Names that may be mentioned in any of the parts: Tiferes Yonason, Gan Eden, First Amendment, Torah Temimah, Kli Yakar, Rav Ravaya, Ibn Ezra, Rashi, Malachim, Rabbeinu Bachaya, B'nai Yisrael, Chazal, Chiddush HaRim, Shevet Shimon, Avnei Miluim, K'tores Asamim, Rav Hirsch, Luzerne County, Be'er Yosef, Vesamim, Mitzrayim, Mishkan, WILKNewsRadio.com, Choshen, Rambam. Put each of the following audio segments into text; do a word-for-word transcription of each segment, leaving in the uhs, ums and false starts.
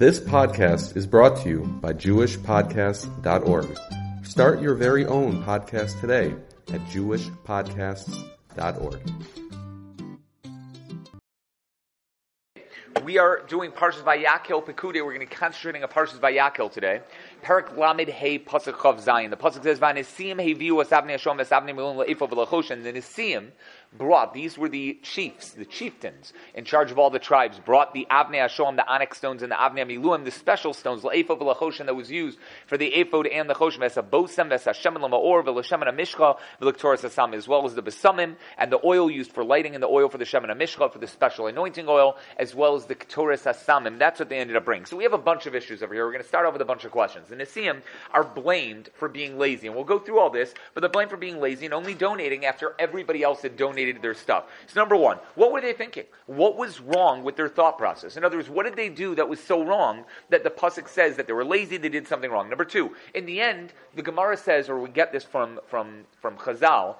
This podcast is brought to you by Jewish Podcasts dot org. Start your very own podcast today at Jewish Podcasts dot org. We are doing Parshas Vayakhel Pekude. We're going to be concentrating on Parshas Vayakhel today. Perak Lamed Hei Pasuk Chav Zayin. The Pasuk says, "Vanisim heviu as Avnei Shoham as Avnei Miluim La'efa v'lachosh." And the Nisim brought, these were the chiefs, the chieftains, in charge of all the tribes, brought the Avnei Shoham, the onyx stones, and the Avnei Miluim, the special stones, La'efa v'lachoshen, that was used for the ephod and the Khosh, Vesabosem, Vesashemin l'ma'or, Velashemin Mishka, V'l'k'tores Asamim, as well as the Vesamim, and the oil used for lighting, and the oil for the Shemina Mishka, for the special anointing oil, as well as the K'tores Asamim. That's what they ended up bringing. So we have a bunch of issues over here. We're going to start off with a bunch of questions. The Nisim are blamed for being lazy, and we'll go through all this, but they're blamed for being lazy and only donating after everybody else had donated their stuff. So number one, what were they thinking? What was wrong with their thought process? In other words, what did they do that was so wrong that the Pasuk says that they were lazy, they did something wrong? Number two, in the end, the Gemara says, or we get this from, from, from Chazal,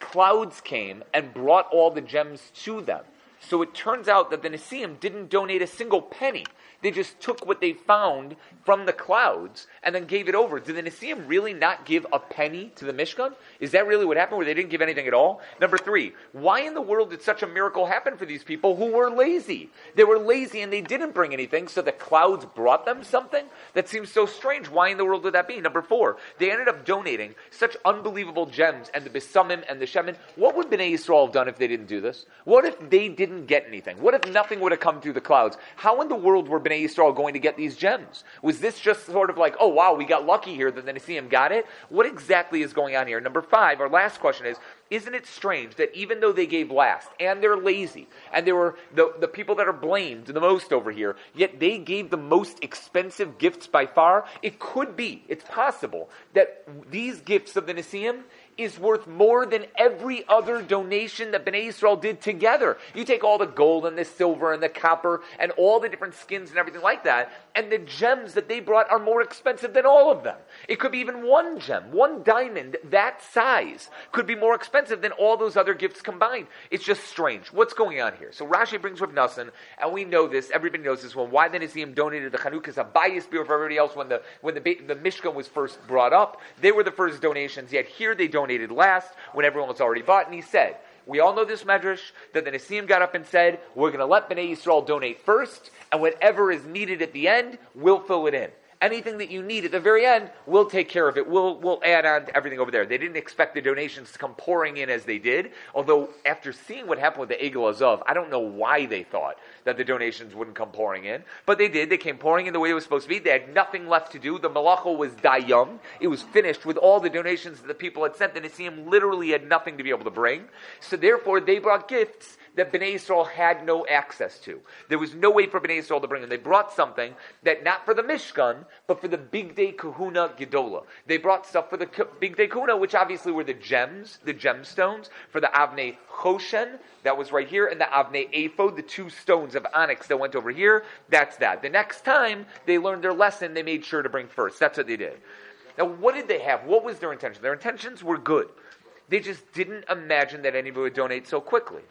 clouds came and brought all the gems to them. So it turns out that the Nisim didn't donate a single penny. They just took what they found from the clouds and then gave it over. Did the Nisim really not give a penny to the Mishkan? Is that really what happened, where they didn't give anything at all? Number three, why in the world did such a miracle happen for these people who were lazy? They were lazy and they didn't bring anything, so the clouds brought them something? That seems so strange. Why in the world would that be? Number four, they ended up donating such unbelievable gems and the Besamim and the Shemin. What would B'nai Yisrael have done if they didn't do this? What if they didn't get anything? What if nothing would have come through the clouds? How in the world were B'nai Yisrael going to get these gems? Was this just sort of like, oh wow, we got lucky here that the Nisim got it? What exactly is going on here? Number five, our last question is, isn't it strange that even though they gave last, and they're lazy, and they were the, the people that are blamed the most over here, yet they gave the most expensive gifts by far? It could be, it's possible, that these gifts of the Nisim is worth more than every other donation that B'nai Yisrael did together. You take all the gold and the silver and the copper and all the different skins and everything like that, and the gems that they brought are more expensive than all of them. It could be even one gem, one diamond that size could be more expensive than all those other gifts combined. It's just strange. What's going on here? So Rashi brings Rav Nassan, and we know this, everybody knows this one, why the Nisim donated the Chanukah's a bias beer for everybody else when the when the, the Mishkan was first brought up. They were the first donations, yet here they donated last when everyone was already bought. And he said, we all know this medrash, that the Nisim got up and said, we're going to let B'nai Yisrael donate first, and whatever is needed at the end, we'll fill it in. Anything that you need at the very end, we'll take care of it. We'll we'll add on to everything over there. They didn't expect the donations to come pouring in as they did, although after seeing what happened with the Egel Azov, I don't know why they thought that the donations wouldn't come pouring in, but they did. They came pouring in the way it was supposed to be. They had nothing left to do. The Malacha was dayum. It was finished with all the donations that the people had sent. The Nisim literally had nothing to be able to bring. So therefore, they brought gifts that B'nai Yisrael had no access to. There was no way for B'nai Yisrael to bring them. They brought something that not for the Mishkan, but for the Big Day Kahuna Gedola. They brought stuff for the Big Day Kahuna, which obviously were the gems, the gemstones, for the Avnei Choshen, that was right here, and the Avnei Ephod, the two stones of onyx that went over here. That's that. The next time they learned their lesson, they made sure to bring first. That's what they did. Now, what did they have? What was their intention? Their intentions were good. They just didn't imagine that anybody would donate so quickly.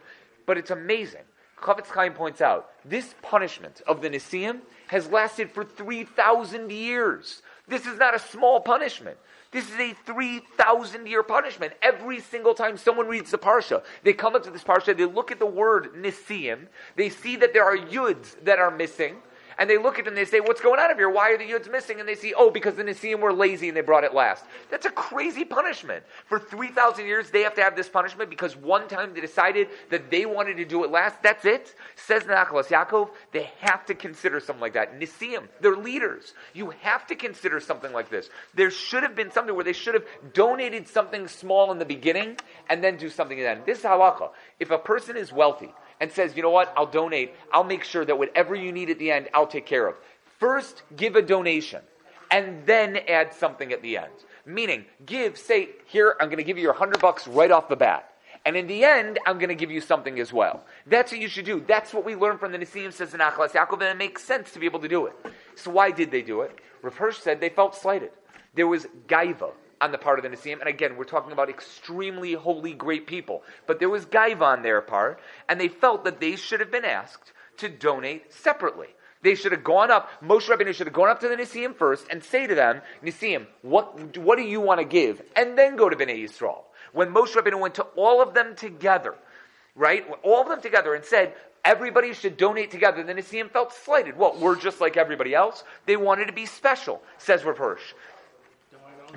But it's amazing. Chavetz Chaim points out, this punishment of the Nisim has lasted for three thousand years. This is not a small punishment. This is a three thousand year punishment. Every single time someone reads the Parsha, they come up to this Parsha, they look at the word Nisim, they see that there are Yuds that are missing, and they look at it and they say, what's going on over here? Why are the Yuds missing? And they see, oh, because the Nisim were lazy and they brought it last. That's a crazy punishment. For three thousand years, they have to have this punishment because one time they decided that they wanted to do it last. That's it. Says Nachalas Yaakov, they have to consider something like that. Nisim, they're leaders. You have to consider something like this. There should have been something where they should have donated something small in the beginning and then do something then. This is halakha. If a person is wealthy and says, you know what, I'll donate, I'll make sure that whatever you need at the end, I'll take care of. First, give a donation, and then add something at the end. Meaning, give, say, here, I'm going to give you your hundred bucks right off the bat. And in the end, I'm going to give you something as well. That's what you should do. That's what we learned from the Nisim, says in Nachalas Yaakov, and it makes sense to be able to do it. So why did they do it? Rav Hirsch said they felt slighted. There was gaiva on the part of the Nisim, and again, we're talking about extremely holy, great people, but there was gaiva on their part, and they felt that they should have been asked to donate separately. They should have gone up, Moshe Rabbeinu should have gone up to the Nisim first and say to them, Nisim, what, what do you want to give? And then go to B'nai Yisrael. When Moshe Rabbeinu went to all of them together, right? All of them together and said, everybody should donate together. The Nisim felt slighted. Well, we're just like everybody else. They wanted to be special, says Rav Hirsch.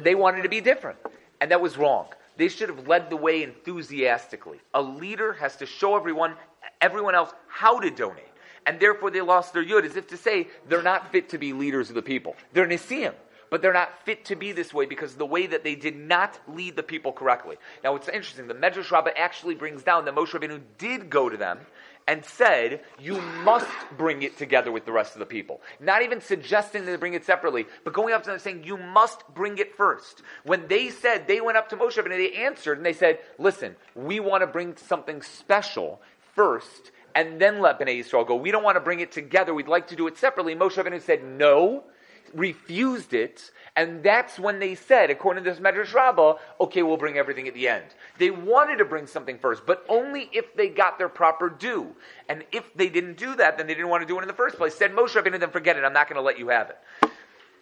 They wanted to be different. And that was wrong. They should have led the way enthusiastically. A leader has to show everyone, everyone else how to donate. And therefore they lost their yud, as if to say they're not fit to be leaders of the people. They're Nisim, but they're not fit to be this way because of the way that they did not lead the people correctly. Now it's interesting, the Medrash Rabbah actually brings down that Moshe Rabbeinu did go to them and said, you must bring it together with the rest of the people. Not even suggesting that they bring it separately, but going up to them and saying, you must bring it first. When they said, they went up to Moshe and they answered and they said, listen, we want to bring something special first and then let B'nai Yisrael go. We don't want to bring it together. We'd like to do it separately. Moshe Rabbeinu said, no, refused it, and that's when they said, according to this Medrash Rabbah, okay, we'll bring everything at the end. They wanted to bring something first, but only if they got their proper due. And if they didn't do that, then they didn't want to do it in the first place. Said Moshe Rabbeinu, then forget it, I'm not going to let you have it.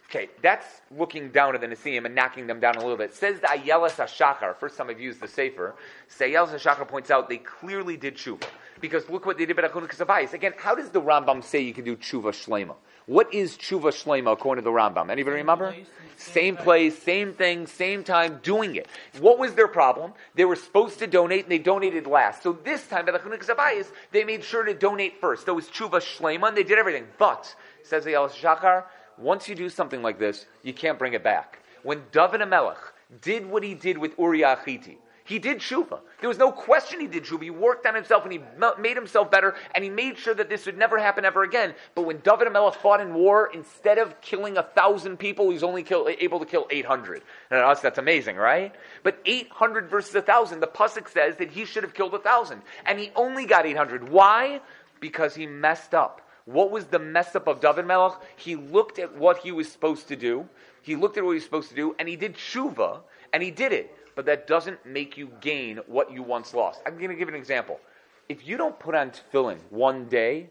Okay, that's looking down at the Nisim and knocking them down a little bit. Says the Ayeles HaShachar, first time I've used the Sefer, so Ayeles HaShachar points out they clearly did tshuva. Because look what they did about Achun Kesavais. Again, how does the Rambam say you can do Tshuva Shlema? What is Tshuva Shlema according to the Rambam? Anybody remember? Same place, same thing, same time, doing it. What was their problem? They were supposed to donate, and they donated last. So this time, at Achun Kesavais, they made sure to donate first. That was Tshuva Shlema, and they did everything. But, says the Ayeles HaShachar, once you do something like this, you can't bring it back. When Dovid HaMelech did what he did with Uriah Hachiti, he did tshuva. There was no question he did tshuva. He worked on himself and he made himself better and he made sure that this would never happen ever again. But when Dovid HaMelech fought in war, instead of killing a thousand people, he was only kill, able to kill eight hundred. And to us, that's amazing, right? But eight hundred versus one thousand, the Pasuk says that he should have killed one thousand. And he only got eight hundred. Why? Because he messed up. What was the mess up of Dovid HaMelech? He looked at what he was supposed to do. He looked at what he was supposed to do and he did tshuva and he did it. But that doesn't make you gain what you once lost. I'm going to give an example. If you don't put on tefillin one day,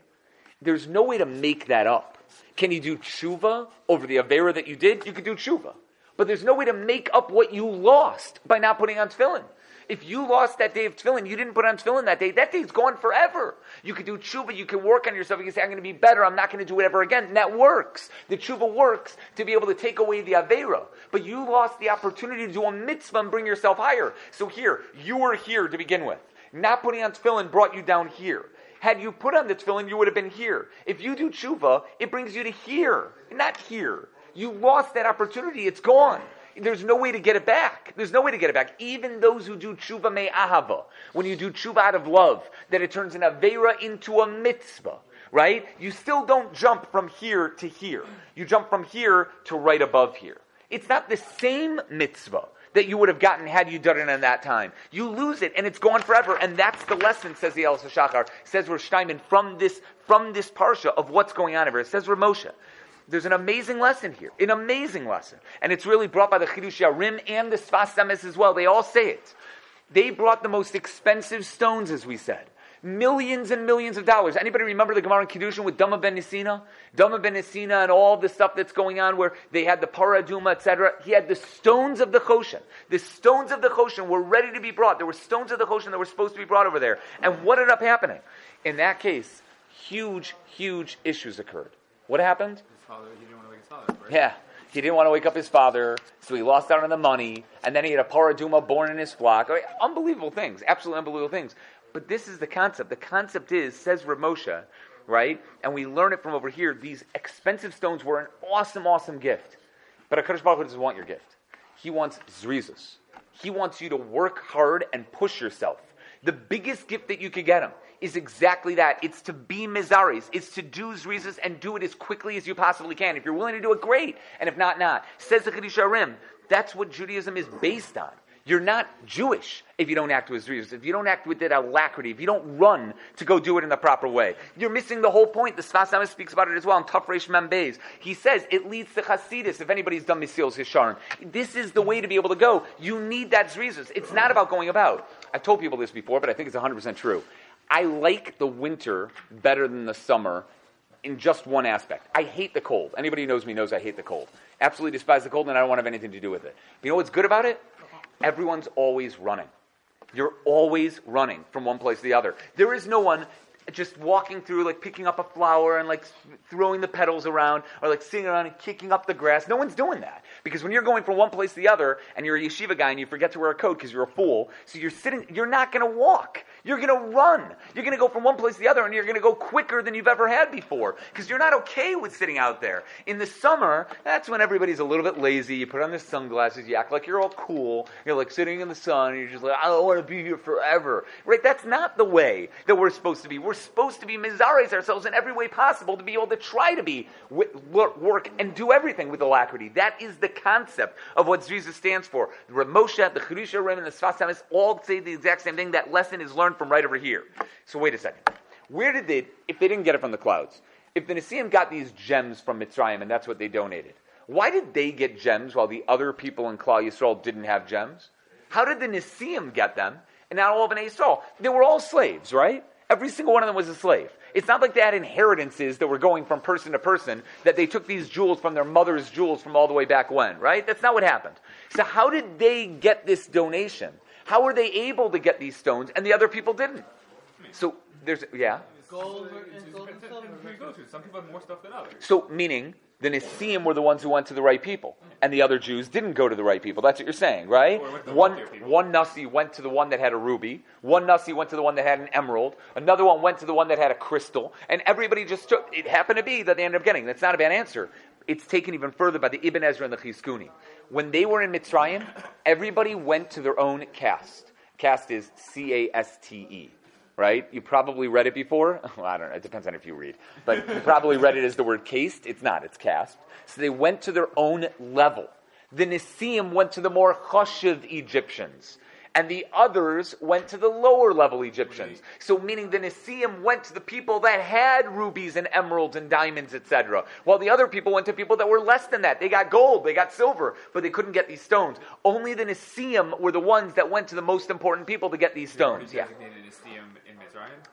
there's no way to make that up. Can you do tshuva over the avera that you did? You could do tshuva. But there's no way to make up what you lost by not putting on tefillin. If you lost that day of tefillin, you didn't put on tefillin that day, that day's gone forever. You could do tshuva, you can work on yourself, you can say, I'm going to be better, I'm not going to do it ever again. And that works. The tshuva works to be able to take away the avera. But you lost the opportunity to do a mitzvah and bring yourself higher. So here, you were here to begin with. Not putting on tefillin brought you down here. Had you put on the tefillin, you would have been here. If you do tshuva, it brings you to here, not here. You lost that opportunity, it's gone. There's no way to get it back. There's no way to get it back. Even those who do tshuva me'ahava, when you do tshuva out of love, that it turns an avera into a mitzvah, right? You still don't jump from here to here. You jump from here to right above here. It's not the same mitzvah that you would have gotten had you done it in that time. You lose it, and it's gone forever, and that's the lesson, says the Ayeles HaShachar, says Rav Steinman, from this, from this parsha of what's going on over here. It says Rav Moshe. There's an amazing lesson here, an amazing lesson. And it's really brought by the Chidush Yarim and the Sfas Emes as well. They all say it. They brought the most expensive stones, as we said. Millions and millions of dollars. Anybody remember the Gemara in Kiddushin with Dama ben Nisina? Dama ben Nisina and all the stuff that's going on where they had the Paraduma, et cetera. He had the stones of the Choshen. The stones of the Choshen were ready to be brought. There were stones of the Choshen that were supposed to be brought over there. And what ended up happening? In that case, huge, huge issues occurred. What happened? Father, he didn't want to wake his father up, right? Yeah, he didn't want to wake up his father, so he lost out on the money, and then he had a paraduma born in his flock. I mean, unbelievable things, absolutely unbelievable things. But this is the concept. The concept is, says Rav Moshe, right? And we learn it from over here. These expensive stones were an awesome, awesome gift. But HaKadosh Baruch Hu doesn't want your gift. He wants zrizos. He wants you to work hard and push yourself. The biggest gift that you could get him is exactly that. It's to be mizaris. It's to do zrizos and do it as quickly as you possibly can. If you're willing to do it, great. And if not, not. Says the Chiddush Arim, that's what Judaism is based on. You're not Jewish if you don't act with zrizos, if you don't act with that alacrity, if you don't run to go do it in the proper way. You're missing the whole point. The Sfas Emes speaks about it as well in Taf Reish Mem Beis. He says it leads to Chasidus, if anybody's done Misilos Yesharim. This is the way to be able to go. You need that zrizos. It's not about going about. I've told people this before, but I think it's one hundred percent true. I like the winter better than the summer in just one aspect. I hate the cold. Anybody who knows me knows I hate the cold. Absolutely despise the cold, and I don't want to have anything to do with it. But you know what's good about it? Everyone's always running. You're always running from one place to the other. There is no one just walking through, like picking up a flower and like throwing the petals around, or like sitting around and kicking up the grass. No one's doing that. Because when you're going from one place to the other, and you're a yeshiva guy and you forget to wear a coat because you're a fool, so you're sitting, you're not going to walk. You're going to run. You're going to go from one place to the other, and you're going to go quicker than you've ever had before, because you're not okay with sitting out there. In the summer, that's when everybody's a little bit lazy. You put on their sunglasses, you act like you're all cool. You're like sitting in the sun, and you're just like, I don't want to be here forever. Right? That's not the way that we're supposed to be. We're supposed to be mizares ourselves in every way possible to be able to try to be, work, and do everything with alacrity. That is the concept of what Jesus stands for. The Rav Moshe, the Chiddush HaRim, and the Sfas Tamis all say the exact same thing. That lesson is learned from right over here. So wait a second. Where did they, if they didn't get it from the clouds, if the Nisim got these gems from Mitzrayim and that's what they donated, why did they get gems while the other people in Kli Yisrael didn't have gems? How did the Nisim get them and not all of B'nai Yisrael? They were all slaves, right? Every single one of them was a slave. It's not like they had inheritances that were going from person to person, that they took these jewels from their mother's jewels from all the way back when, right? That's not what happened. So how did they get this donation? How were they able to get these stones, and the other people didn't? So there's, yeah? Gold and gold and silver. Some people have more stuff than others. So meaning the Nisim were the ones who went to the right people, and the other Jews didn't go to the right people. That's what you're saying, right? One one Nasi went to the one that had a ruby. One Nasi went to the one that had an emerald. Another one went to the one that had a crystal. And everybody just took, it happened to be that they ended up getting. That's not a bad answer. It's taken even further by the Ibn Ezra and the Chizkuni. When they were in Mitzrayim, everybody went to their own caste. Caste is C A S T E, right? You probably read it before. Well, I don't know. It depends on if you read. But you probably read it as the word caste. It's not. It's caste. So they went to their own level. The Nisim went to the more Choshev Egyptians. And the others went to the lower level Egyptians. So meaning the Nisim went to the people that had rubies and emeralds and diamonds, et cetera. While the other people went to people that were less than that. They got gold, they got silver, but they couldn't get these stones. Only the Nisim were the ones that went to the most important people to get these stones. Yeah.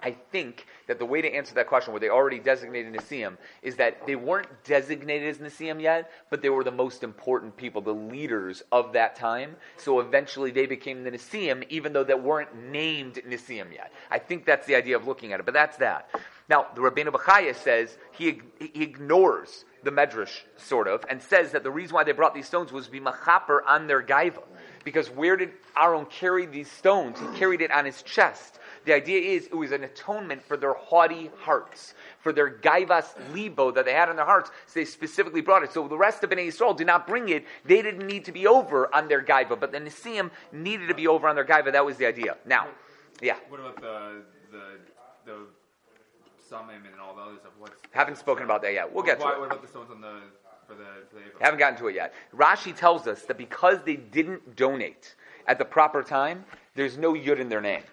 I think that the way to answer that question, where they already designated Nisim, is that they weren't designated as Nisim yet, but they were the most important people, the leaders of that time. So eventually they became the Nisim, even though they weren't named Nisim yet. I think that's the idea of looking at it, but that's that. Now, the Rabbeinu Bachaya says, he, he ignores the Medrash, sort of, and says that the reason why they brought these stones was to be machaper on their gaiva. Because where did Aaron carry these stones? He carried it on his chest. The idea is it was an atonement for their haughty hearts, for their gaivas libo that they had in their hearts, so they specifically brought it. So the rest of B'nai Yisrael did not bring it. They didn't need to be over on their gaiva, but the Nisim needed to be over on their gaiva. That was the idea. Now, yeah. What about the the the samim and all the other stuff? What's, haven't spoken about that yet. We'll get why, to it. What about the stones on the for the, for the haven't gotten to it yet. Rashi tells us that because they didn't donate at the proper time, there's no yud in their name.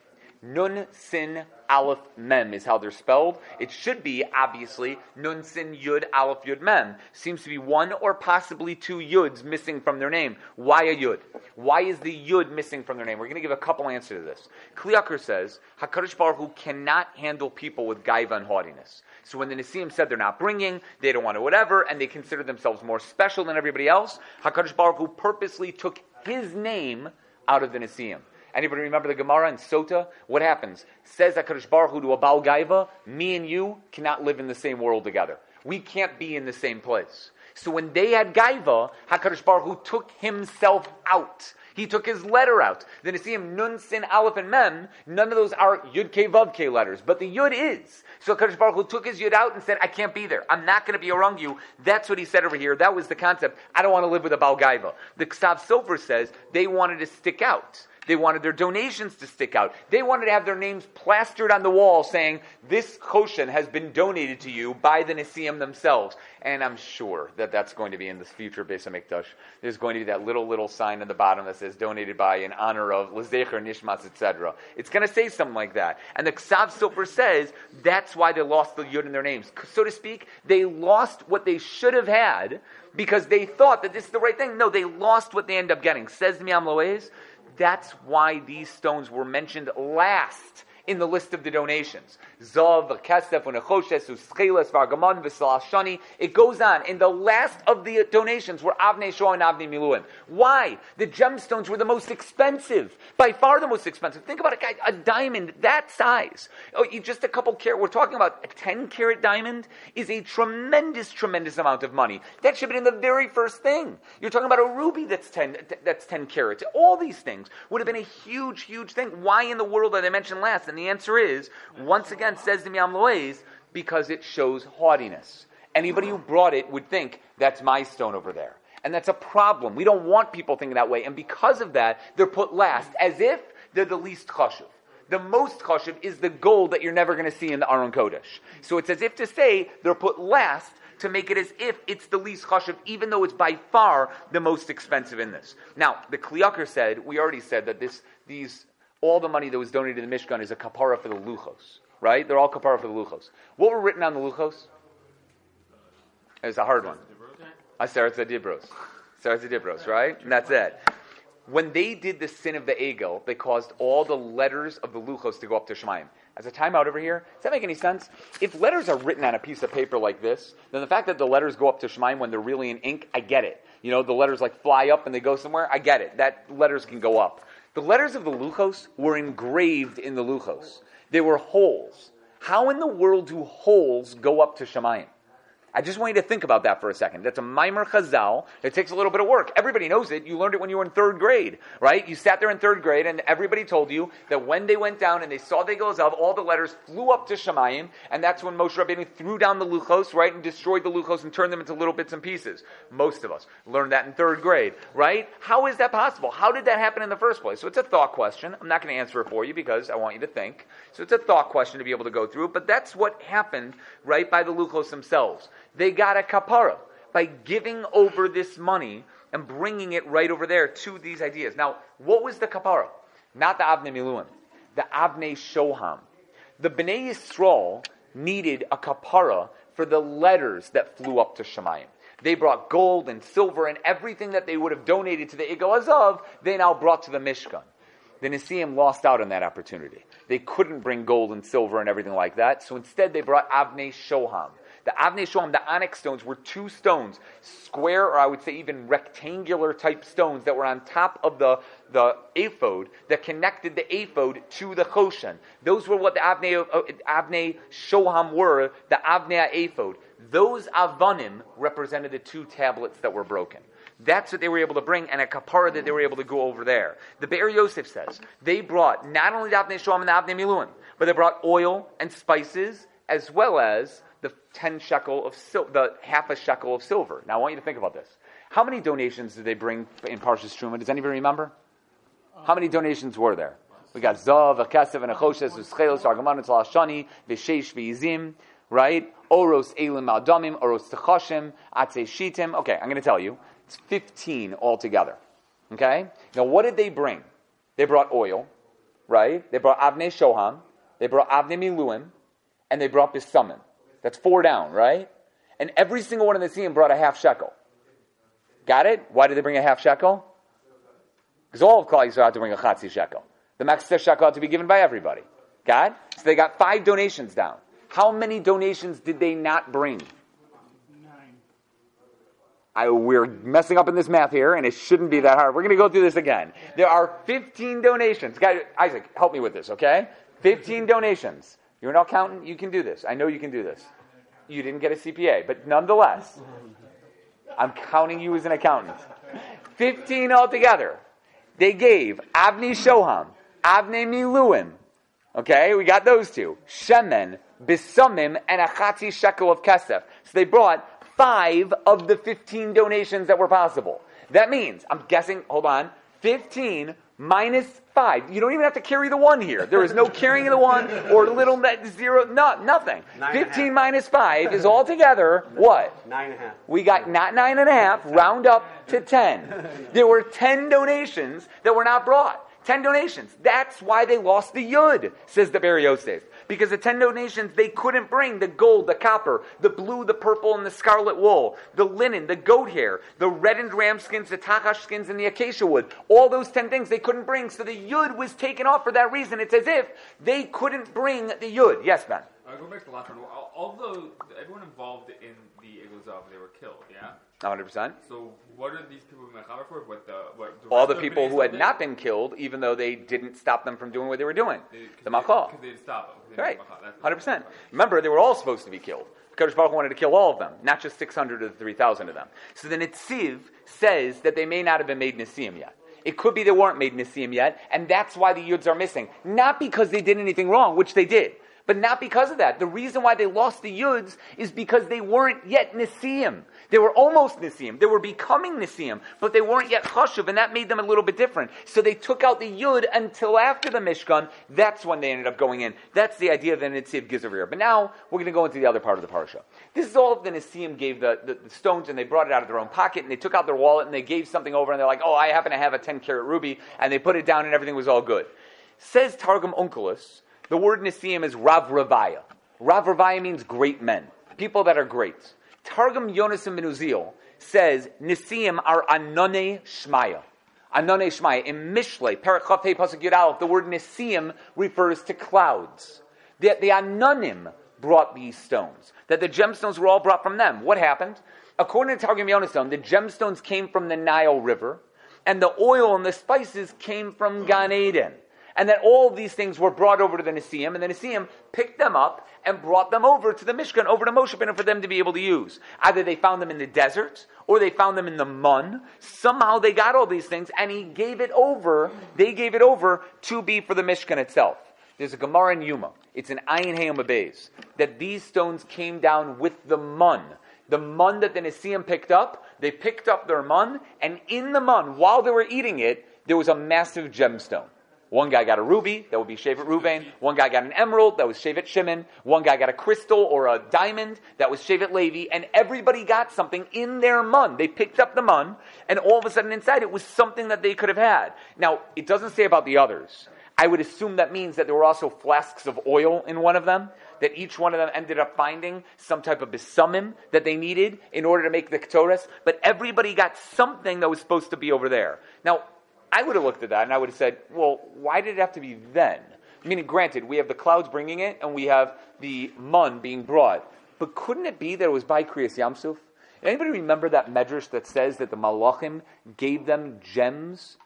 Nun, Sin, Aleph, Mem is how they're spelled. It should be, obviously, Nun, Sin, Yud, Aleph, Yud, Mem. Seems to be one or possibly two Yuds missing from their name. Why a Yud? Why is the Yud missing from their name? We're going to give a couple answers to this. Kli Yakar says, HaKadosh Baruch Hu cannot handle people with gaiva and haughtiness. So when the Nisim said they're not bringing, they don't want to whatever, and they consider themselves more special than everybody else, HaKadosh Baruch Hu purposely took his name out of the Nisim. Anybody remember the Gemara in Sota? What happens? Says HaKadosh Baruch Hu to a Baal Gaiva, me and you cannot live in the same world together. We can't be in the same place. So when they had Gaiva, HaKadosh Baruch Hu took himself out. He took his letter out. Then you see him, Nun, Sin, Aleph, and Mem. None of those are Yud, Kei, Vav, Kei letters. But the Yud is. So HaKadosh Baruch Hu took his Yud out and said, I can't be there. I'm not going to be around you. That's what he said over here. That was the concept. I don't want to live with a Baal Gaiva. The Ksav Sofer says they wanted to stick out. They wanted their donations to stick out. They wanted to have their names plastered on the wall saying, this Khoshen has been donated to you by the Nisim themselves. And I'm sure that that's going to be in this future Beis HaMikdash. There's going to be that little, little sign at the bottom that says, donated by in honor of L'Zecher Nishmas, et cetera. It's going to say something like that. And the Ksav Sofer says, that's why they lost the Yud in their names. So to speak, they lost what they should have had because they thought that this is the right thing. No, they lost what they end up getting. Says Me'am Loez, that's why these stones were mentioned last in the list of the donations. Zav, Kesef, Unechoshes, Uscheles, Vargamon, V'Salashani. It goes on. And the last of the donations were Avnei Shoham and Avnei Miluim. Why? The gemstones were the most expensive. By far the most expensive. Think about a, a diamond that size. Oh, just a couple carat. We're talking about a ten carat diamond is a tremendous, tremendous amount of money. That should have been in the very first thing. You're talking about a ruby that's ten, that's ten carats. All these things would have been a huge, huge thing. Why in the world did I mention last? And the answer is, once again, says the Me'am Loez, because it shows haughtiness. Anybody who brought it would think, that's my stone over there. And that's a problem. We don't want people thinking that way. And because of that, they're put last, as if they're the least chashuv. The most chashuv is the gold that you're never going to see in the Aron Kodesh. So it's as if to say they're put last, to make it as if it's the least chashuv, even though it's by far the most expensive in this. Now, the Kli Yakar said, we already said that this, these, all the money that was donated to the Mishkan is a kapara for the Luchos, right? They're all kapara for the Luchos. What were written on the Luchos? It's a hard one. Aseret Zadibros. Aseret Zadibros, right? And that's it. When they did the sin of the Egel, they caused all the letters of the Luchos to go up to Shemayim. As a timeout over here, does that make any sense? If letters are written on a piece of paper like this, then the fact that the letters go up to Shemayim when they're really in ink, I get it. You know, the letters like fly up and they go somewhere, I get it. That letters can go up. The letters of the Luchos were engraved in the Luchos. They were holes. How in the world do holes go up to Shemayim? I just want you to think about that for a second. That's a Maimer Chazal. It takes a little bit of work. Everybody knows it. You learned it when you were in third grade, right? You sat there in third grade and everybody told you that when they went down and they saw the Egel Zav, all the letters flew up to Shemayim, and that's when Moshe Rabbeinu threw down the Luchos, right, and destroyed the Luchos and turned them into little bits and pieces. Most of us learned that in third grade, right? How is that possible? How did that happen in the first place? So it's a thought question. I'm not going to answer it for you because I want you to think. So it's a thought question to be able to go through, but that's what happened, right, by the Luchos themselves. They got a kapara by giving over this money and bringing it right over there to these ideas. Now, what was the kapara? Not the Avnei Miluim, the Avnei Shoham. The B'nai Yisrael needed a kapara for the letters that flew up to Shemayim. They brought gold and silver and everything that they would have donated to the Egel Zav, they now brought to the Mishkan. The Nisim lost out on that opportunity. They couldn't bring gold and silver and everything like that, so instead they brought Avnei Shoham. The Avnei Shoham, the onyx stones, were two stones, square or I would say even rectangular type stones that were on top of the, the ephod that connected the ephod to the Choshen. Those were what the Avnei, uh, Avnei Shoham were, the Avnei ephod. Those Avanim represented the two tablets that were broken. That's what they were able to bring, and a kapara that they were able to go over there. The Be'er Yosef says, they brought not only the Avnei Shoham and the Avnei Miluim, but they brought oil and spices as well as the ten shekel of sil- the half a shekel of silver. Now I want you to think about this. How many donations did they bring in Parshas Truma? Does anybody remember? Um, How many donations were there? We got Zav, a Kesef, and a Choshes, Uschelos, Argaman, Tzalashani, Vishesh, Vizim, right? Oros, Elim, Adamim, Oros, Techoshim, Atze, Shitim. Okay, I'm going to tell you. It's fifteen altogether. Okay? Now what did they bring? They brought oil, right? They brought Avnei Shoham, they brought Avnei Miluim, and they brought Vesamim. That's four down, right? And every single one of the team brought a half shekel. Got it? Why did they bring a half shekel? Because all of Kli Yisrael had to bring a chatzi shekel. The machzor shekel had to be given by everybody. Got it? So they got five donations down. How many donations did they not bring? Nine. I, we're messing up in this math here, and it shouldn't be that hard. We're going to go through this again. There are fifteen donations. Guys, Isaac, help me with this, okay? fifteen donations. You're an accountant, you can do this. I know you can do this. You didn't get a C P A, but nonetheless, I'm counting you as an accountant. fifteen altogether. They gave Avnei Shoham, Avnei Miluim. Okay, we got those two. Shemen, Bisumim, and a chatzi shekel of kesef. So they brought five of the fifteen donations that were possible. That means, I'm guessing, hold on, fifteen minus five. You don't even have to carry the one here. There is no carrying the one or little net zero. No, nothing. Nine fifteen minus five is altogether what? Nine and a half. We got not nine and a half, round up to ten. There were ten donations that were not brought. Ten donations. That's why they lost the Yud, says the Be'er Yosef. because the ten donations, they couldn't bring the gold, the copper, the blue, the purple, and the scarlet wool, the linen, the goat hair, the reddened ram skins, the tachash skins, and the acacia wood. All those ten things they couldn't bring, so the yud was taken off for that reason. It's as if they couldn't bring the yud. Yes, Ben? I go back to the last one. Although everyone involved in the Egel, they were killed, yeah? one hundred percent. So what are these people being mechaber for? What the, what, the All the people who had did? not been killed, even though they didn't stop them from doing what they were doing. They, the machal. Because they didn't stop them. Right. one hundred percent. Remember, they were all supposed to be killed. Kodesh Baruch Hu wanted to kill all of them, not just six hundred or three thousand of them. So the Netziv says that they may not have been made Nisim yet. It could be they weren't made Nisim yet, and that's why the Yuds are missing. Not because they did anything wrong, which they did. But not because of that. The reason why they lost the Yuds is because they weren't yet Nisim. They were almost Nisim. They were becoming Nisim, but they weren't yet Chashuv, and that made them a little bit different. So they took out the Yud until after the Mishkan. That's when they ended up going in. That's the idea of the Netziv Gizarir. But now, we're going to go into the other part of the Parsha. This is all the Nisim gave the, the, the stones, and they brought it out of their own pocket, and they took out their wallet, and they gave something over, and they're like, oh, I happen to have a ten-carat ruby, and they put it down, and everything was all good. Says Targum Onkelos, the word Nisim is Rav Ravaya. Rav Ravaya means great men, people that are great. Targum Yonas ben Uziel says Nisim are Anone Shmaya. Anone Shmaya. In Mishle, Perachaf Hei Pasuk Yud Aleph, the word Nisim refers to clouds. That the Anonim brought these stones. That the gemstones were all brought from them. What happened? According to Targum Yonas, the gemstones came from the Nile River, and the oil and the spices came from Gan Eden. And that all these things were brought over to the Nisim, and the Nisim picked them up and brought them over to the Mishkan, over to Moshe Rabbeinu for them to be able to use. Either they found them in the desert, or they found them in the Mun. Somehow they got all these things, and he gave it over, they gave it over to be for the Mishkan itself. There's a Gemara in Yuma, it's an Ayin Hayom Abayz, that these stones came down with the Mun. The Mun that the Nisim picked up, they picked up their Mun, and in the Mun, while they were eating it, there was a massive gemstone. One guy got a ruby, that would be Shevet Ruvain. One guy got an emerald, that was Shevet Shimon. One guy got a crystal or a diamond, that was Shevet Levi. And everybody got something in their mun. They picked up the mun, and all of a sudden inside it was something that they could have had. Now, it doesn't say about the others. I would assume that means that there were also flasks of oil in one of them, that each one of them ended up finding some type of Vesamim that they needed in order to make the K'tores. But everybody got something that was supposed to be over there. Now, I would have looked at that and I would have said, well, why did it have to be then? I mean, granted, we have the clouds bringing it and we have the mun being brought. But couldn't it be that it was by Kriyas Yamsuf? Anybody remember that medrash that says that the Malachim gave them gems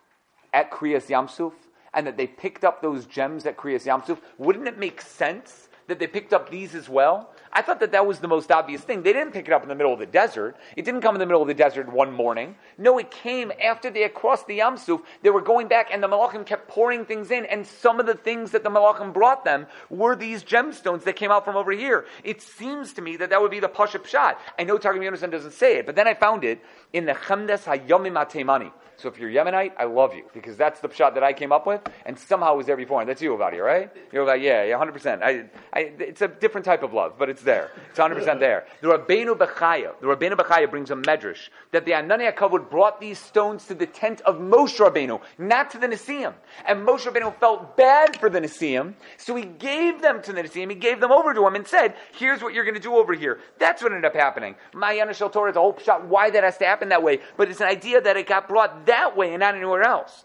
at Kriyas Yamsuf and that they picked up those gems at Kriyas Yamsuf? Wouldn't it make sense that they picked up these as well? I thought that that was the most obvious thing. They didn't pick it up in the middle of the desert. It didn't come in the middle of the desert one morning. No, it came after they had crossed the Yam Suf. They were going back and the Malachim kept pouring things in, and some of the things that the Malachim brought them were these gemstones that came out from over here. It seems to me that that would be the Pasha Pshat. I know Targum Yonasan doesn't say it, but then I found it in the Chemdes HaYomim HaTeimani. So if you're Yemenite, I love you, because that's the pshat that I came up with, and somehow was there before. And that's you, Obadiah, right? You're like, yeah, yeah, one hundred percent. I, I, it's a different type of love, but it's there. It's one hundred percent there. The Rabbeinu Bachaya, the Rabbeinu Bachaya brings a medrash that the Anani HaKavod brought these stones to the tent of Moshe Rabbeinu, not to the Nisim. And Moshe Rabbeinu felt bad for the Nisim, so he gave them to the Nisim. He gave them over to him and said, here's what you're going to do over here. That's what ended up happening. Ma'ayana Shel Torah, the whole pshat, why that has to happen that way, but it's an idea that it got brought that way and not anywhere else.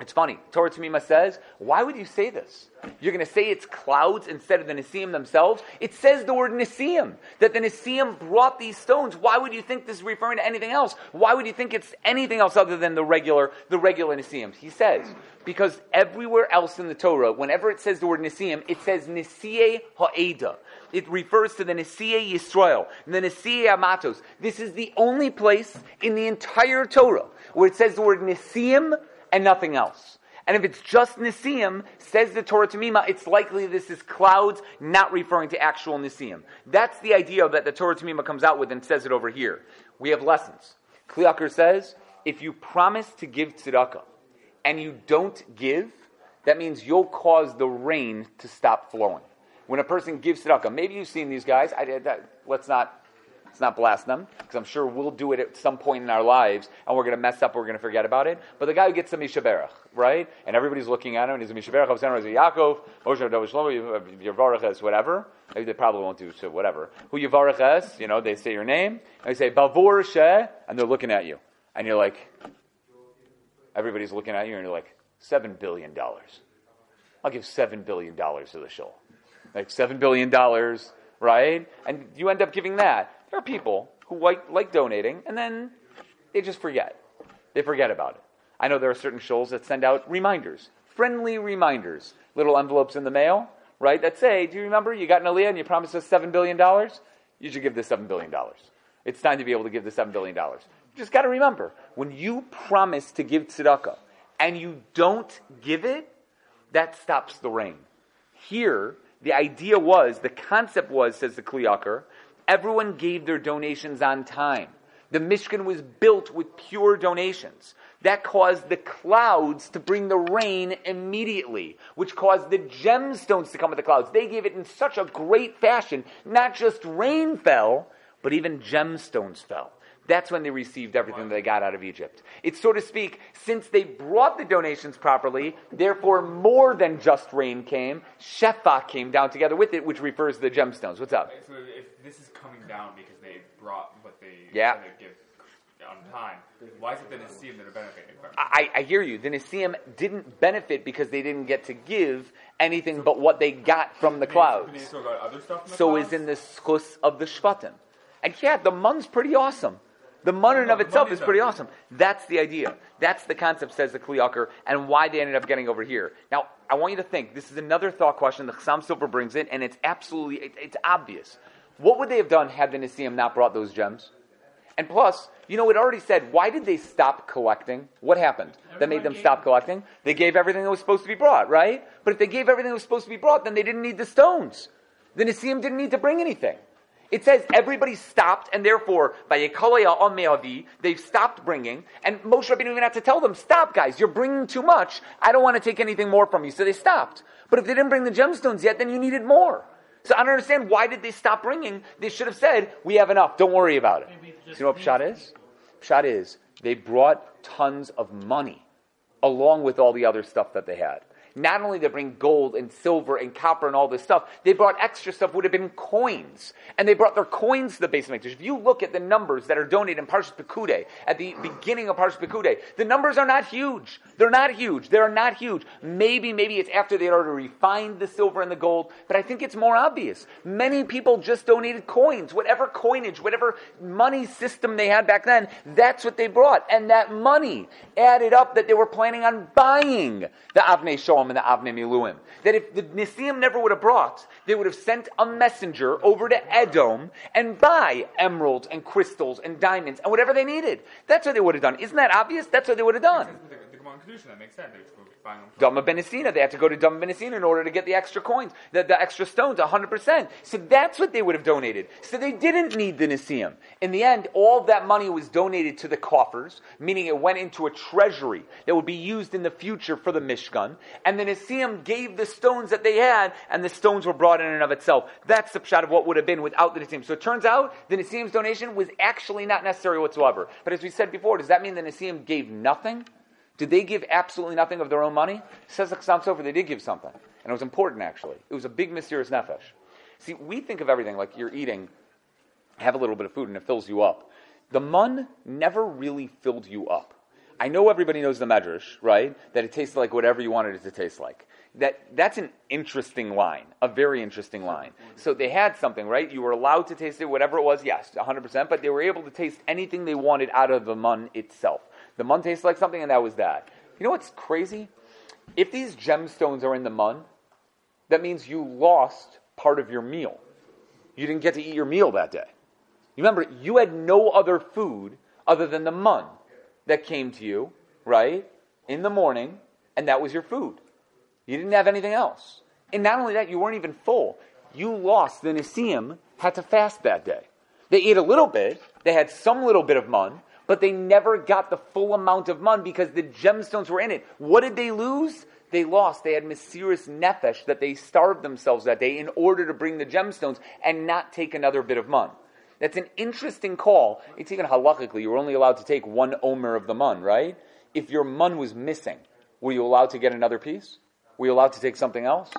It's funny. Torah Temimah says, why would you say this? You're going to say it's clouds instead of the Nisim themselves? It says the word Nisim, that the Nisim brought these stones. Why would you think this is referring to anything else? Why would you think it's anything else other than the regular the regular Nisim? He says, because everywhere else in the Torah, whenever it says the word Nisim, it says Nisiei Ha'eda. It refers to the Nisiei Yisrael, the Nisiei Amatos. This is the only place in the entire Torah where it says the word Nisim and nothing else. And if it's just Nisim, says the Torah Temimah, it's likely this is clouds, not referring to actual Nisim. That's the idea that the Torah Temimah comes out with and says it over here. We have lessons. Kli Yakar says, if you promise to give tzedakah and you don't give, that means you'll cause the rain to stop flowing. When a person gives tzedakah, maybe you've seen these guys, I, I, let's not Let's not blast them, because I'm sure we'll do it at some point in our lives, and we're going to mess up, we're going to forget about it. But the guy who gets the Mishaberach, right? And everybody's looking at him, and he's a Mishaberach, he's a Yaakov, Moshe Rabbeinu Shlomo, Yevarach whatever. They probably won't do so, whatever. Who Yevarach you know, they say your name, and they say, Bavor Sheh, and they're looking at you. And you're like, everybody's looking at you, and you're like, seven billion dollars. I'll give seven billion dollars to the shul. Like seven billion dollars, right? And you end up giving that. There are people who like, like donating, and then they just forget. They forget about it. I know there are certain shuls that send out reminders, friendly reminders, little envelopes in the mail, right, that say, do you remember you got an aliyah and you promised us seven billion dollars? You should give this seven billion dollars. It's time to be able to give this seven billion dollars. You just got to remember, when you promise to give tzedakah and you don't give it, that stops the rain. Here, the idea was, the concept was, says the Kli Yakar, everyone gave their donations on time. The Mishkan was built with pure donations. That caused the clouds to bring the rain immediately, which caused the gemstones to come with the clouds. They gave it in such a great fashion. Not just rain fell, but even gemstones fell. That's when they received everything that they got out of Egypt. It's, so to speak, since they brought the donations properly, therefore more than just rain came, Shefa came down together with it, which refers to the gemstones. What's up? So if this is coming down because they brought what they, yeah. what they give on time, why is it the Nisim that are benefiting from it? I, I hear you. The Nisim didn't benefit because they didn't get to give anything so, but what they got from the clouds. Got other stuff from the so clouds? Is in the schus of the Shvatim. And yeah, the Mun's pretty awesome. The mun in and of itself is pretty awesome. That's the idea. That's the concept, says the Kli Yakar, and why they ended up getting over here. Now, I want you to think. This is another thought question. The Ksav Sofer brings it, and it's absolutely, it, it's obvious. What would they have done had the Nisim not brought those gems? And plus, you know, it already said, why did they stop collecting? What happened that made them stop collecting? They gave everything that was supposed to be brought, right? But if they gave everything that was supposed to be brought, then they didn't need the stones. The Nisim didn't need to bring anything. It says everybody stopped, and therefore, they've stopped bringing, and Moshe Rabbeinu even had to tell them, stop guys, you're bringing too much, I don't want to take anything more from you, so they stopped. But if they didn't bring the gemstones yet, then you needed more. So I don't understand, why did they stop bringing? They should have said, we have enough, don't worry about it. So you know what Pshat is? Pshat is, they brought tons of money, along with all the other stuff that they had. Not only did they bring gold and silver and copper and all this stuff, they brought extra stuff, would have been coins. And they brought their coins to the Beis Hamikdash. If you look at the numbers that are donated in Parshas Pekudei, at the beginning of Parshas Pekudei, the numbers are not huge. They're not huge. They're not huge. Maybe, maybe it's after they already refined the silver and the gold, but I think it's more obvious. Many people just donated coins, whatever coinage, whatever money system they had back then, that's what they brought. And that money added up that they were planning on buying the Avnei Shoham and the Avnei Miluim. That if the Nisim never would have brought, they would have sent a messenger over to Edom and buy emeralds and crystals and diamonds and whatever they needed. That's what they would have done. Isn't that obvious? That's what they would have done. The Gemara Kedushin, that makes sense. Dama ben Esina, they had to go to Dama ben Esina in order to get the extra coins, the, the extra stones, one hundred percent. So that's what they would have donated. So they didn't need the Nisim. In the end, all that money was donated to the coffers, meaning it went into a treasury that would be used in the future for the Mishkan. And the Nisim gave the stones that they had, and the stones were brought in and of itself. That's the pshat of what would have been without the Nisim. So it turns out the Nisim's donation was actually not necessary whatsoever. But as we said before, does that mean the Nisim gave nothing? Did they give absolutely nothing of their own money? Says the Ksav Sofer, they did give something. And it was important, actually. It was a big mysterious nefesh. See, we think of everything like you're eating, have a little bit of food, and it fills you up. The mun never really filled you up. I know everybody knows the medrash, right? That it tasted like whatever you wanted it to taste like. That That's an interesting line, a very interesting line. So they had something, right? You were allowed to taste it, whatever it was, yes, one hundred percent, but they were able to taste anything they wanted out of the mun itself. The mun tasted like something, and that was that. You know what's crazy? If these gemstones are in the mun, that means you lost part of your meal. You didn't get to eat your meal that day. Remember, you had no other food other than the mun that came to you, right, in the morning, and that was your food. You didn't have anything else. And not only that, you weren't even full. You lost. The Nisim had to fast that day. They ate a little bit. They had some little bit of mun, but they never got the full amount of mun because the gemstones were in it. What did they lose? They lost. They had Mesiras Nefesh that they starved themselves that day in order to bring the gemstones and not take another bit of mun. That's an interesting call. It's even halachically, you were only allowed to take one omer of the mun, right? If your mun was missing, were you allowed to get another piece? Were you allowed to take something else?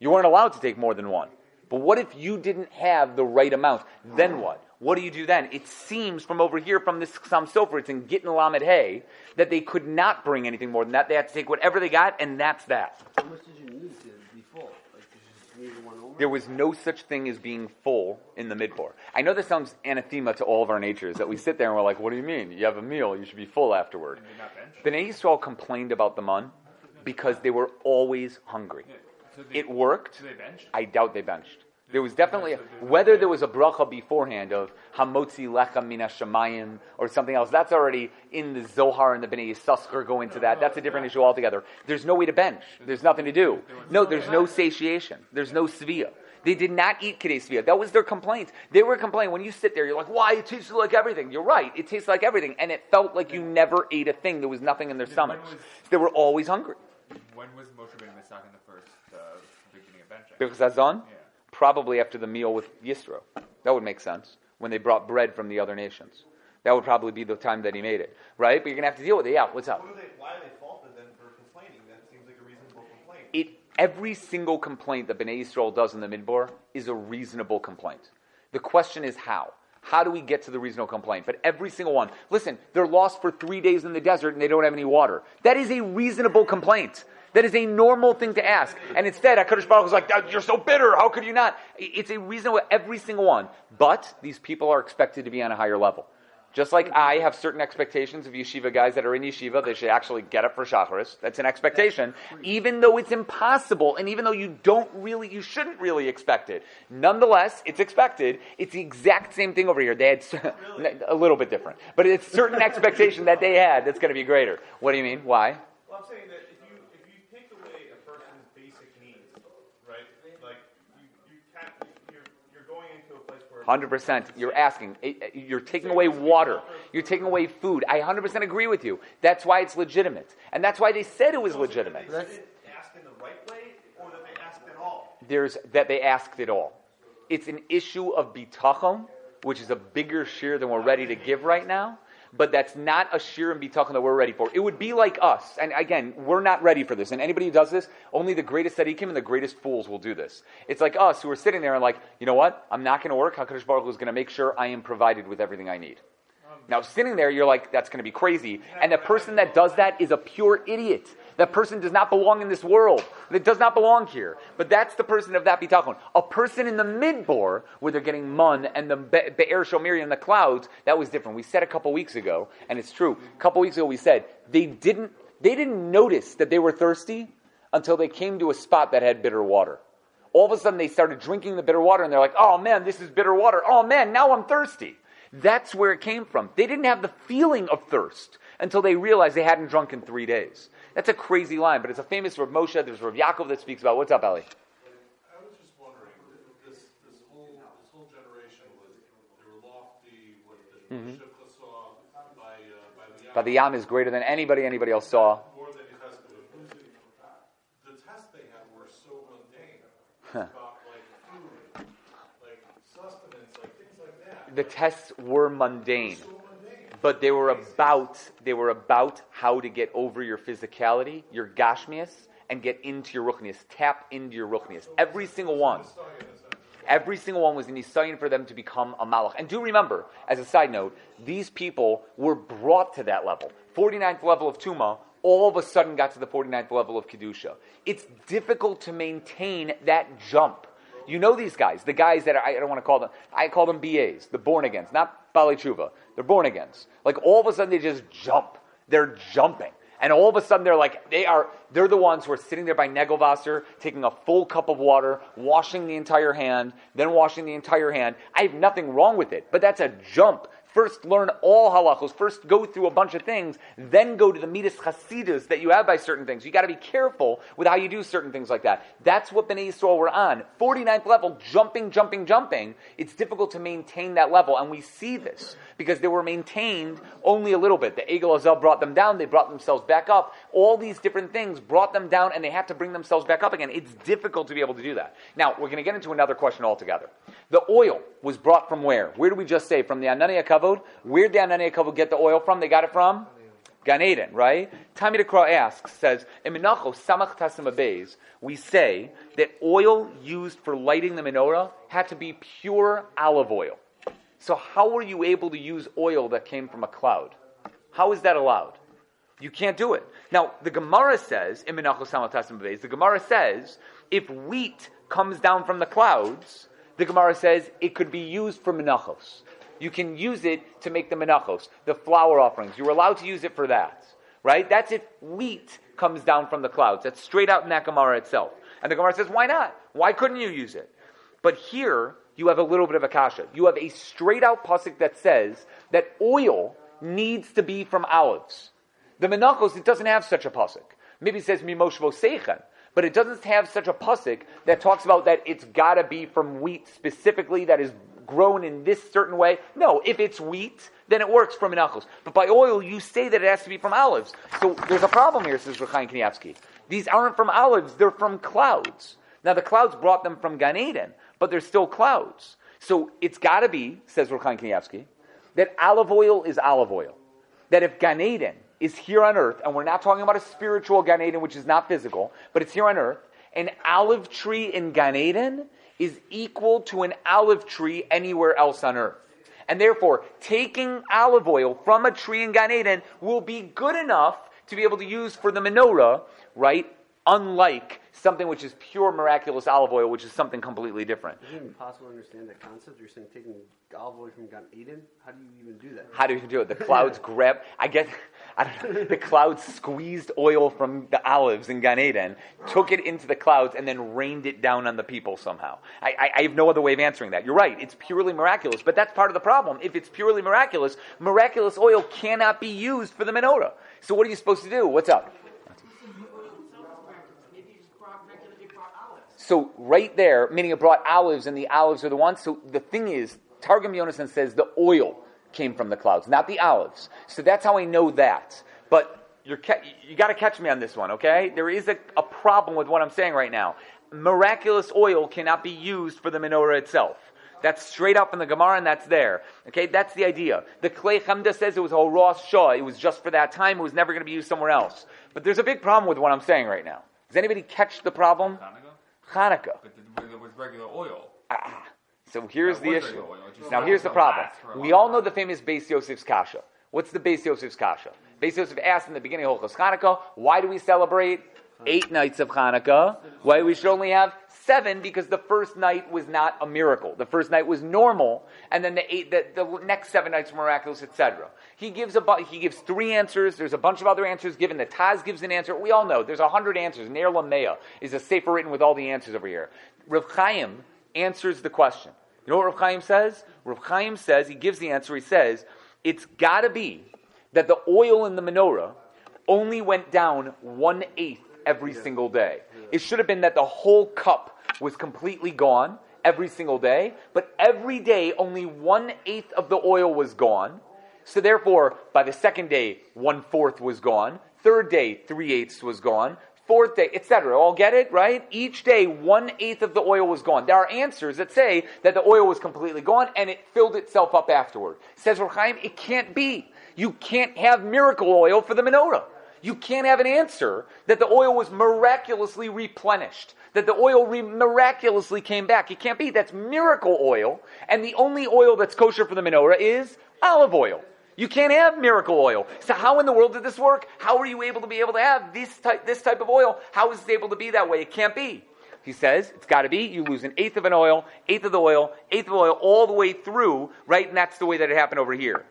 You weren't allowed to take more than one. But what if you didn't have the right amount? Then what? What do you do then? It seems from over here, from this Ksav Sofer, it's in Gittin Lamed Hay, that they could not bring anything more than that. They had to take whatever they got, and that's that. How much did you need to be full? Like, did you just need one over? There was no such thing as being full in the Midbar. I know this sounds anathema to all of our natures, that we sit there and we're like, what do you mean? You have a meal, you should be full afterward. B'nai Yisrael complained about the mun because they were always hungry. Yeah. So they, it worked. They I doubt they benched. There was definitely, a, whether there was a bracha beforehand of Hamotzi Lecha Mina Shemayim or something else, that's already in the Zohar and the B'nai Yisachar go into that. That's a different issue altogether. There's no way to bench. There's nothing to do. No, there's no satiation. There's no svia. They did not eat K'dei Svia. That was their complaint. They were complaining. When you sit there, you're like, why? It tastes like everything. You're right. It tastes like everything. And it felt like you never ate a thing. There was nothing in their stomachs. They were always hungry. When was Moshe Rabbeinu Mitzvah in the first uh, beginning of benching? Because that's on? Yeah. Probably after the meal with Yisro. That would make sense. When they brought bread from the other nations. That would probably be the time that he made it. Right? But you're going to have to deal with it. Yeah, what's up? What they, why are they faulted then for complaining? That seems like a reasonable complaint. It, every single complaint that B'nai Yisrael does in the Midbar is a reasonable complaint. The question is how. How do we get to the reasonable complaint? But every single one. Listen, they're lost for three days in the desert and they don't have any water. That is a reasonable complaint. That is a normal thing to ask. And instead, HaKadosh Baruch Hu is like, you're so bitter, how could you not? It's a reasonable, every single one. But these people are expected to be on a higher level. Just like I have certain expectations of yeshiva guys that are in yeshiva, they should actually get up for shacharis. That's an expectation. Even though it's impossible, and even though you don't really, you shouldn't really expect it. Nonetheless, it's expected. It's the exact same thing over here. They had really? A little bit different. But it's certain expectation that they had that's going to be greater. What do you mean? Why? Well, I'm saying that one hundred percent. You're asking. You're taking away water. You're taking away food. I one hundred percent agree with you. That's why it's legitimate. And that's why they said it was legitimate. That they asked in the right way or that they asked at all? There's that they asked it all. It's an issue of bitachon, which is a bigger shear than we're ready to give right now. But that's not a shear and bitachon that we're ready for. It would be like us. And again, we're not ready for this. And anybody who does this, only the greatest tzaddikim and the greatest fools will do this. It's like us who are sitting there and like, you know what? I'm not going to work. HaKadosh Baruch Hu is going to make sure I am provided with everything I need. Um, now, sitting there, you're like, that's going to be crazy. And the person that does that is a pure idiot. That person does not belong in this world. That does not belong here. But that's the person of that bitachon. A person in the Midbar, where they're getting mun and the Be'er Shomiri and the clouds, that was different. We said a couple weeks ago, and it's true, a couple weeks ago we said, they didn't, they didn't notice that they were thirsty until they came to a spot that had bitter water. All of a sudden they started drinking the bitter water, and they're like, oh man, this is bitter water. Oh man, now I'm thirsty. That's where it came from. They didn't have the feeling of thirst until they realized they hadn't drunk in three days. That's a crazy line, but it's a famous Rav Moshe. There's Rav Yaakov that speaks about. What's up, Ali? I was just wondering, this, this, whole, this whole generation was, they were lofty, what the mm-hmm. Shifcha saw by, uh, by the Yam. By the Yam is greater than anybody anybody else saw. More than it has to be. The tests they had were so mundane. Huh. About like food, like sustenance, like things like that. The tests were mundane. But they were about they were about how to get over your physicality, your gashmias, and get into your ruchnias. Tap into your ruchnias. Every single one. Every single one was an isayin for them to become a malach. And do remember, as a side note, these people were brought to that level. forty-ninth level of Tumah, all of a sudden got to the forty-ninth level of Kedusha. It's difficult to maintain that jump. You know these guys, the guys that are, I don't want to call them, I call them B As, the born-agains, not Bali Tshuva. They're born-agains. Like all of a sudden they just jump. They're jumping. And all of a sudden they're like, they are, they're the ones who are sitting there by Negelwasser, taking a full cup of water, washing the entire hand, then washing the entire hand. I have nothing wrong with it, but that's a jump first learn all halachos, first go through a bunch of things, then go to the midas chasidus that you have by certain things. You got to be careful with how you do certain things like that. That's what B'nai Yisrael were on. forty-ninth level, jumping, jumping, jumping. It's difficult to maintain that level, and we see this because they were maintained only a little bit. The Egel Azel brought them down, they brought themselves back up. All these different things brought them down, and they had to bring themselves back up again. It's difficult to be able to do that. Now, we're going to get into another question altogether. The oil was brought from where? Where did we just say? From the Anania Kavod? Where did the Anania Kavod get the oil from? They got it from? Gan Eden, right? Tamid Akra asks, says, we say that oil used for lighting the menorah had to be pure olive oil. So how were you able to use oil that came from a cloud? How is that allowed? You can't do it. Now, the Gemara says, the Gemara says, if wheat comes down from the clouds, the Gemara says it could be used for menachos. You can use it to make the menachos, the flour offerings. You're allowed to use it for that, right? That's if wheat comes down from the clouds. That's straight out in that Gemara itself. And the Gemara says, why not? Why couldn't you use it? But here, you have a little bit of a kasha. You have a straight out pasuk that says that oil needs to be from olives. The menachos, it doesn't have such a pasuk. Maybe it says mimoshvo seichen, but it doesn't have such a pasuk that talks about that it's got to be from wheat specifically that is grown in this certain way. No, if it's wheat, then it works from menachos. But by oil, you say that it has to be from olives. So there's a problem here, says Rav Chaim Kanievsky. These aren't from olives, they're from clouds. Now the clouds brought them from Gan Eden, but they're still clouds. So it's got to be, says Rav Chaim Kanievsky, that olive oil is olive oil. That if Gan Eden is here on earth, and we're not talking about a spiritual Gan Eden, which is not physical, but it's here on earth, an olive tree in Gan Eden is equal to an olive tree anywhere else on earth. And therefore, taking olive oil from a tree in Gan Eden will be good enough to be able to use for the menorah, right? Unlike something which is pure miraculous olive oil, which is something completely different. Isn't it impossible to understand that concept? You're saying taking olive oil from Gan Eden? How do you even do that? How do you do it? The clouds grab, I guess, I don't know, the clouds squeezed oil from the olives in Gan Eden, took it into the clouds, and then rained it down on the people somehow. I, I, I have no other way of answering that. You're right, it's purely miraculous, but that's part of the problem. If it's purely miraculous, miraculous oil cannot be used for the menorah. So what are you supposed to do? What's up? So right there, meaning it brought olives, and the olives are the ones. So the thing is, Targum Yonasan says the oil came from the clouds, not the olives. So that's how I know that. But you're ca- you got to catch me on this one, okay? There is a, a problem with what I'm saying right now. Miraculous oil cannot be used for the menorah itself. That's straight up in the Gemara, and that's there. Okay, that's the idea. The Klei Chemda says it was Horos Shah. It was just for that time. It was never going to be used somewhere else. But there's a big problem with what I'm saying right now. Does anybody catch the problem? Hanukkah. But with regular oil. Ah, so here's the issue. Now here's the problem. We all know the famous Beis Yosef's kasha. What's the Beis Yosef's kasha? Beis Yosef asked in the beginning of Hilchos Hanukkah, why do we celebrate eight nights of Hanukkah? Why we should only have seven? Because the first night was not a miracle. The first night was normal, and then the eight, the, the next seven nights were miraculous, et cetera. He gives a bu- he gives three answers. There's a bunch of other answers given. The Taz gives an answer. We all know there's a hundred answers. Ner Lamea is a sefer written with all the answers over here. Rav Chaim answers the question. You know what Rav Chaim says? Rav Chaim says, he gives the answer. He says, it's got to be that the oil in the menorah only went down one-eighth every yeah. single day. Yeah. It should have been that the whole cup was completely gone every single day, but every day only one-eighth of the oil was gone. So therefore, by the second day, one-fourth was gone. Third day, three-eighths was gone. Fourth day, et cetera. All get it, right? Each day, one-eighth of the oil was gone. There are answers that say that the oil was completely gone and it filled itself up afterward. Says Rav Chaim, it can't be. You can't have miracle oil for the menorah. You can't have an answer that the oil was miraculously replenished, that the oil re- miraculously came back. It can't be. That's miracle oil, and the only oil that's kosher for the menorah is olive oil. You can't have miracle oil. So how in the world did this work? How are you able to be able to have this type, this type of oil? How is it able to be that way? It can't be. He says, it's got to be. You lose an eighth of an oil, eighth of the oil, eighth of the oil, all the way through, right? And that's the way that it happened over here.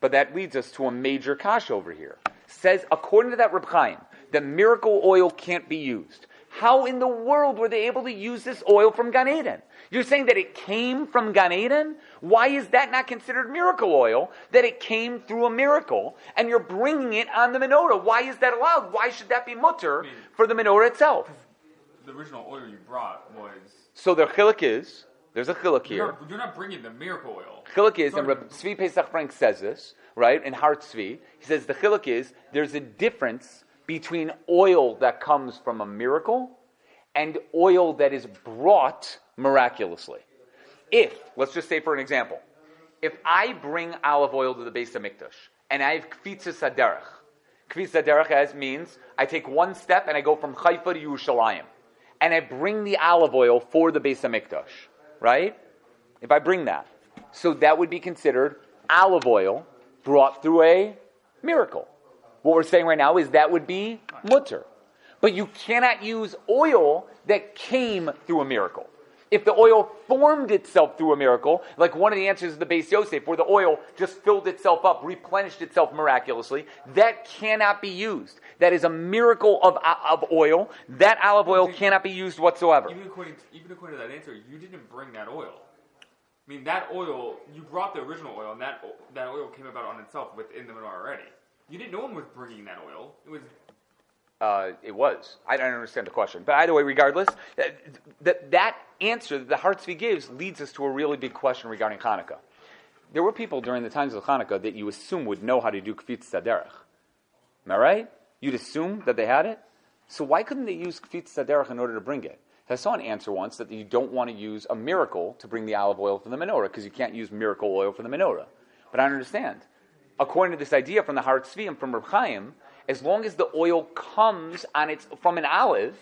But that leads us to a major kasha over here. Says, according to that Reb Chaim, the miracle oil can't be used. How in the world were they able to use this oil from Gan Eden? You're saying that it came from Gan Eden? Why is that not considered miracle oil, that it came through a miracle, and you're bringing it on the menorah? Why is that allowed? Why should that be mutter I mean, for the menorah itself? The original oil you brought was... So the chiluk is, there's a chiluk here. You're, you're not bringing the miracle oil. Chiluk is, Sorry. and Reb Tzvi Pesach Frank says this, right, in Har Tzvi, he says the chiluk is, there's a difference between oil that comes from a miracle and oil that is brought miraculously. If, let's just say for an example, if I bring olive oil to the Beis Hamikdash and I have kfitzas haderech, kfitzas haderech as means I take one step and I go from Haifa to Yerushalayim, and I bring the olive oil for the Beis Hamikdash, right? If I bring that, so that would be considered olive oil brought through a miracle. What we're saying right now is that would be mutter. But you cannot use oil that came through a miracle. If the oil formed itself through a miracle, like one of the answers is the Beis Yosef, where the oil just filled itself up, replenished itself miraculously, that cannot be used. That is a miracle of of oil. That olive oil cannot be used whatsoever. Even according to, even according to that answer, you didn't bring that oil. I mean, that oil, you brought the original oil, and that that oil came about on itself within the menorah already. You didn't know one was bringing that oil. It was... Uh, it was. I don't understand the question. But either way, regardless, that that, that answer that the Har Tzvi gives leads us to a really big question regarding Hanukkah. There were people during the times of Hanukkah that you assume would know how to do Kfitz Saderech. Am I right? You'd assume that they had it? So why couldn't they use Kfitz Saderech in order to bring it? I saw an answer once that you don't want to use a miracle to bring the olive oil for the menorah because you can't use miracle oil for the menorah. But I don't understand. According to this idea from the Har Tzvi and from Reb Chaim, as long as the oil comes on its from an olive,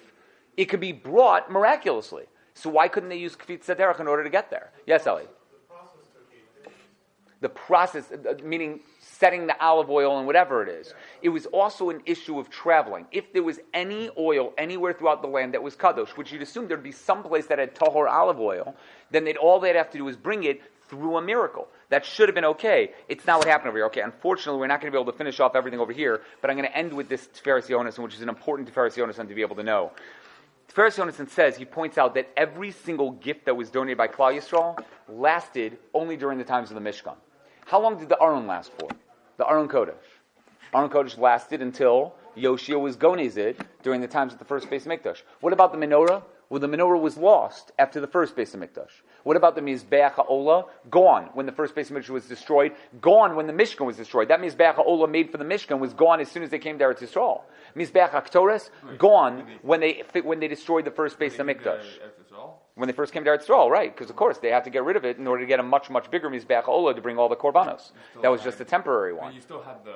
it could be brought miraculously. So why couldn't they use Kfitz Saderech in order to get there? Yes, Ellie? The process, meaning setting the olive oil and whatever it is. It was also an issue of traveling. If there was any oil anywhere throughout the land that was kadosh, which you'd assume there'd be some place that had tahor olive oil, then they'd all they'd have to do is bring it through a miracle. That should have been okay. It's not what happened over here. Okay, unfortunately, we're not going to be able to finish off everything over here, but I'm going to end with this Tiferes Yonason, which is an important Tiferes Yonason to be able to know. Tiferes Yonason says, he points out that every single gift that was donated by Klal Yisrael lasted only during the times of the Mishkan. How long did the Aron last for? The Aron Kodesh. Aron Kodesh lasted until Yoshio was Gonezid during the times of the first Beis Hamikdash. What about the menorah? Well, the menorah was lost after the first Beis Hamikdash. What about the Mizbeach HaOlah? Gone when the first Beis Hamikdash was destroyed. Gone when the Mishkan was destroyed. That Mizbeach HaOlah made for the Mishkan was gone as soon as they came to Eretz Yisrael. Mizbeach HaK'tores, gone when they when they destroyed the first Beis Hamikdash. When they first came to Eretz Yisrael, right? Because of course they had to get rid of it in order to get a much much bigger Mizbeach HaOlah to bring all the korbanos. That was just a temporary one. You still had the.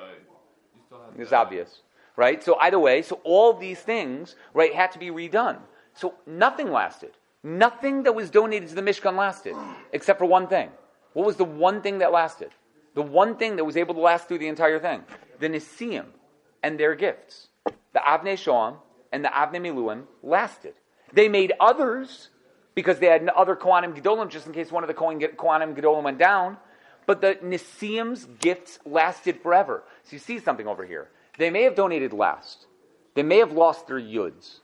You still had. It's obvious, right? So either way, so all these things, right, had to be redone. So nothing lasted. Nothing that was donated to the Mishkan lasted, except for one thing. What was the one thing that lasted? The one thing that was able to last through the entire thing? The Nisim and their gifts. The Avnei Shoham and the Avnei Miluim lasted. They made others, because they had other Kohanim Gedolim, just in case one of the Kohanim Gedolim went down, but the Nisim's gifts lasted forever. So you see something over here. They may have donated last. They may have lost their Yuds.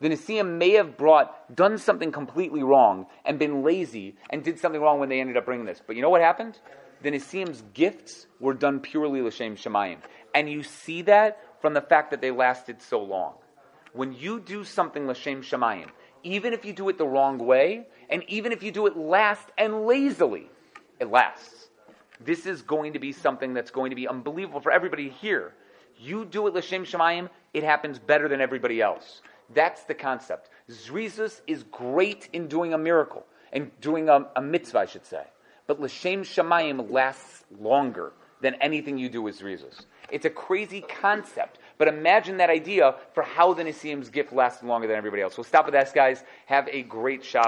The Nisim may have brought, done something completely wrong and been lazy and did something wrong when they ended up bringing this. But you know what happened? The Nisim's gifts were done purely L'Shem Shemayim. And you see that from the fact that they lasted so long. When you do something L'Shem Shemayim, even if you do it the wrong way, and even if you do it last and lazily, it lasts. This is going to be something that's going to be unbelievable for everybody here. You do it L'Shem Shemayim, it happens better than everybody else. That's the concept. Zrizus is great in doing a miracle, and doing a, a mitzvah, I should say. But L'Shem Shemayim lasts longer than anything you do with Zrizus. It's a crazy concept, but imagine that idea for how the Nisim's gift lasts longer than everybody else. We'll stop with that, guys. Have a great Shabbat.